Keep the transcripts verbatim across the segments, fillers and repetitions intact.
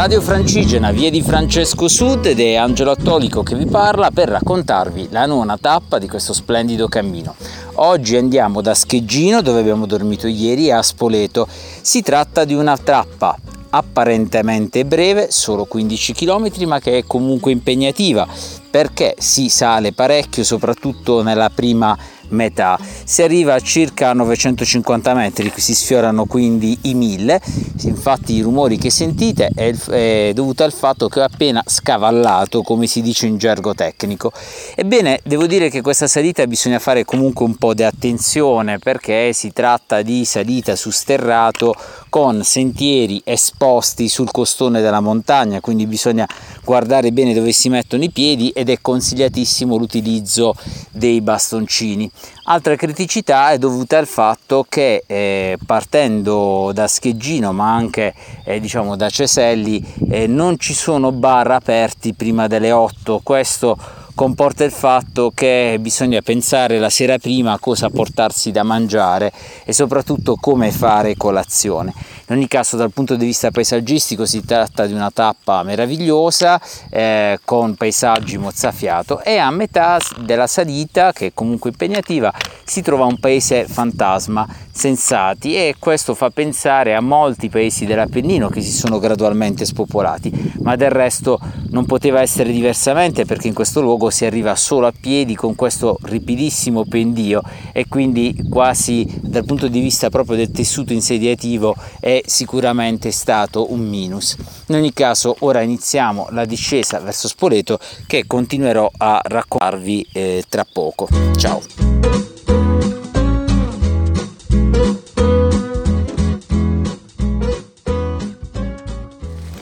Radio Francigena, via di Francesco Sud, ed è Angelo Attolico che vi parla per raccontarvi la nona tappa di questo splendido cammino. Oggi andiamo da Scheggino, dove abbiamo dormito ieri, a Spoleto. Si tratta di una tappa apparentemente breve, solo quindici chilometri, ma che è comunque impegnativa perché si sale parecchio, soprattutto nella prima metà. Si arriva a circa novecentocinquanta metri, si sfiorano quindi i mille. Infatti i rumori che sentite è, è dovuto al fatto che ho appena scavallato, come si dice in gergo tecnico. Ebbene, devo dire che questa salita bisogna fare comunque un po' di attenzione, perché si tratta di salita su sterrato con sentieri esposti sul costone della montagna, quindi bisogna guardare bene dove si mettono i piedi ed è consigliatissimo l'utilizzo dei bastoncini. Altra criticità è dovuta al fatto che eh, partendo da Scheggino, ma anche eh, diciamo da Ceselli, eh, non ci sono bar aperti prima delle otto. Questo comporta il fatto che bisogna pensare la sera prima a cosa portarsi da mangiare e soprattutto come fare colazione. In ogni caso, dal punto di vista paesaggistico si tratta di una tappa meravigliosa eh, con paesaggi mozzafiato, e a metà della salita, che è comunque impegnativa, si trova un paese fantasma, Sensati, e questo fa pensare a molti paesi dell'Appennino che si sono gradualmente spopolati, ma del resto non poteva essere diversamente, perché in questo luogo si arriva solo a piedi con questo ripidissimo pendio, e quindi quasi dal punto di vista proprio del tessuto insediativo è sicuramente stato un minus. In ogni caso, ora iniziamo la discesa verso Spoleto, che continuerò a raccontarvi eh, tra poco. Ciao!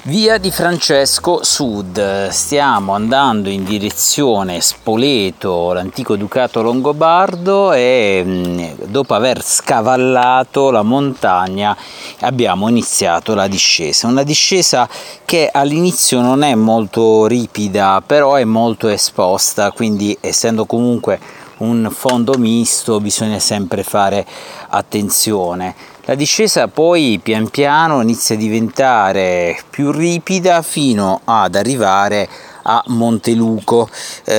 Via di Francesco Sud, stiamo andando in direzione Spoleto, l'antico ducato longobardo, e dopo aver scavallato la montagna abbiamo iniziato la discesa. Una discesa che all'inizio non è molto ripida, però è molto esposta, quindi essendo comunque un fondo misto bisogna sempre fare attenzione. La discesa poi pian piano inizia a diventare più ripida fino ad arrivare a Monteluco eh,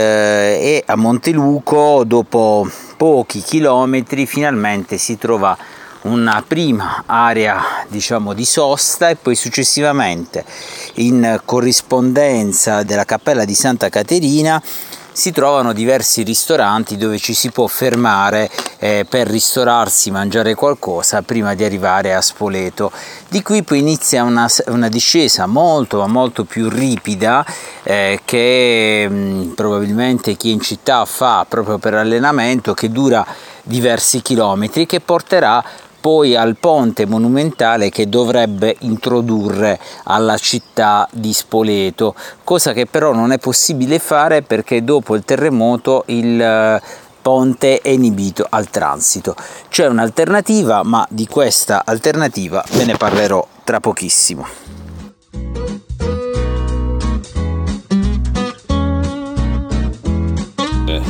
e a Monteluco, dopo pochi chilometri, finalmente si trova una prima area, diciamo, di sosta, e poi successivamente, in corrispondenza della cappella di Santa Caterina, si trovano diversi ristoranti dove ci si può fermare eh, per ristorarsi, mangiare qualcosa prima di arrivare a Spoleto. Di qui poi inizia una, una discesa molto ma molto più ripida eh, che mh, probabilmente chi in città fa proprio per allenamento, che dura diversi chilometri, che porterà poi al ponte monumentale che dovrebbe introdurre alla città di Spoleto, cosa che però non è possibile fare perché dopo il terremoto il ponte è inibito al transito. C'è un'alternativa, ma di questa alternativa ve ne parlerò tra pochissimo.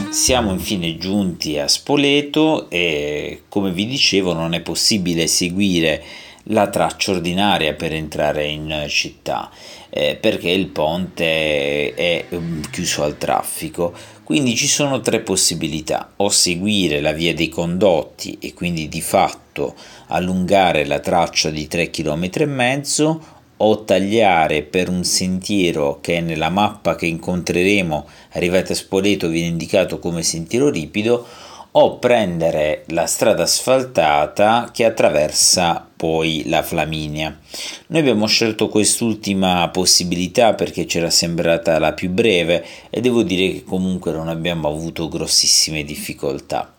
Siamo infine giunti a Spoleto e, come vi dicevo, non è possibile seguire la traccia ordinaria per entrare in città eh, perché il ponte è chiuso al traffico. Quindi ci sono tre possibilità: o seguire la via dei condotti e quindi di fatto allungare la traccia di tre chilometri e mezzo, o tagliare per un sentiero che nella mappa che incontreremo arrivati a Spoleto viene indicato come sentiero ripido, o prendere la strada asfaltata che attraversa poi la Flaminia. Noi abbiamo scelto quest'ultima possibilità perché c'era sembrata la più breve, e devo dire che comunque non abbiamo avuto grossissime difficoltà.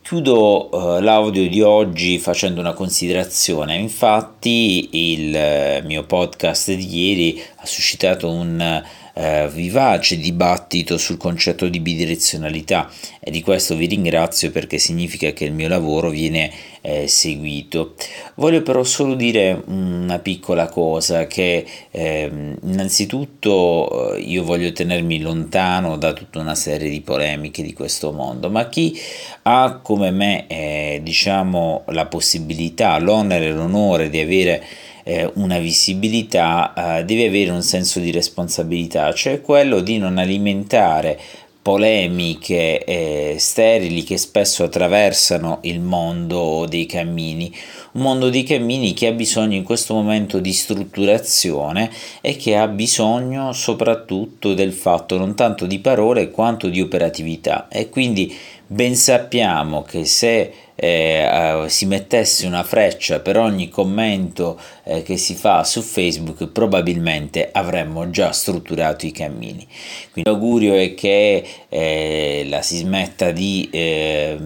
Chiudo eh, l'audio di oggi facendo una considerazione. Infatti il eh, mio podcast di ieri ha suscitato un eh, vivace dibattito sul concetto di bidirezionalità, e di questo vi ringrazio perché significa che il mio lavoro viene eh, seguito. Voglio però solo dire una piccola cosa, che eh, innanzitutto io voglio tenermi lontano da tutta una serie di polemiche di questo mondo, ma chi ha come me eh, diciamo la possibilità, l'onere e l'onore di avere eh, una visibilità, eh, deve avere un senso di responsabilità, cioè quello di non alimentare polemiche eh, sterili che spesso attraversano il mondo dei cammini, un mondo dei cammini che ha bisogno in questo momento di strutturazione e che ha bisogno soprattutto del fatto non tanto di parole quanto di operatività. E quindi ben sappiamo che se eh, si mettesse una freccia per ogni commento eh, che si fa su Facebook, probabilmente avremmo già strutturato i cammini. Quindi l'augurio è che eh, la si smetta di eh,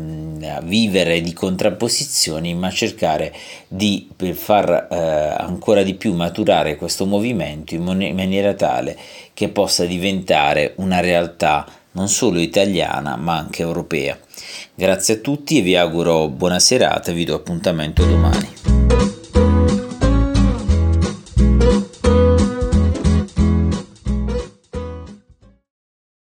vivere di contrapposizioni, ma cercare di far eh, ancora di più maturare questo movimento in, mon- in maniera tale che possa diventare una realtà non solo italiana ma anche europea. Grazie a tutti e vi auguro buona serata e vi do appuntamento domani.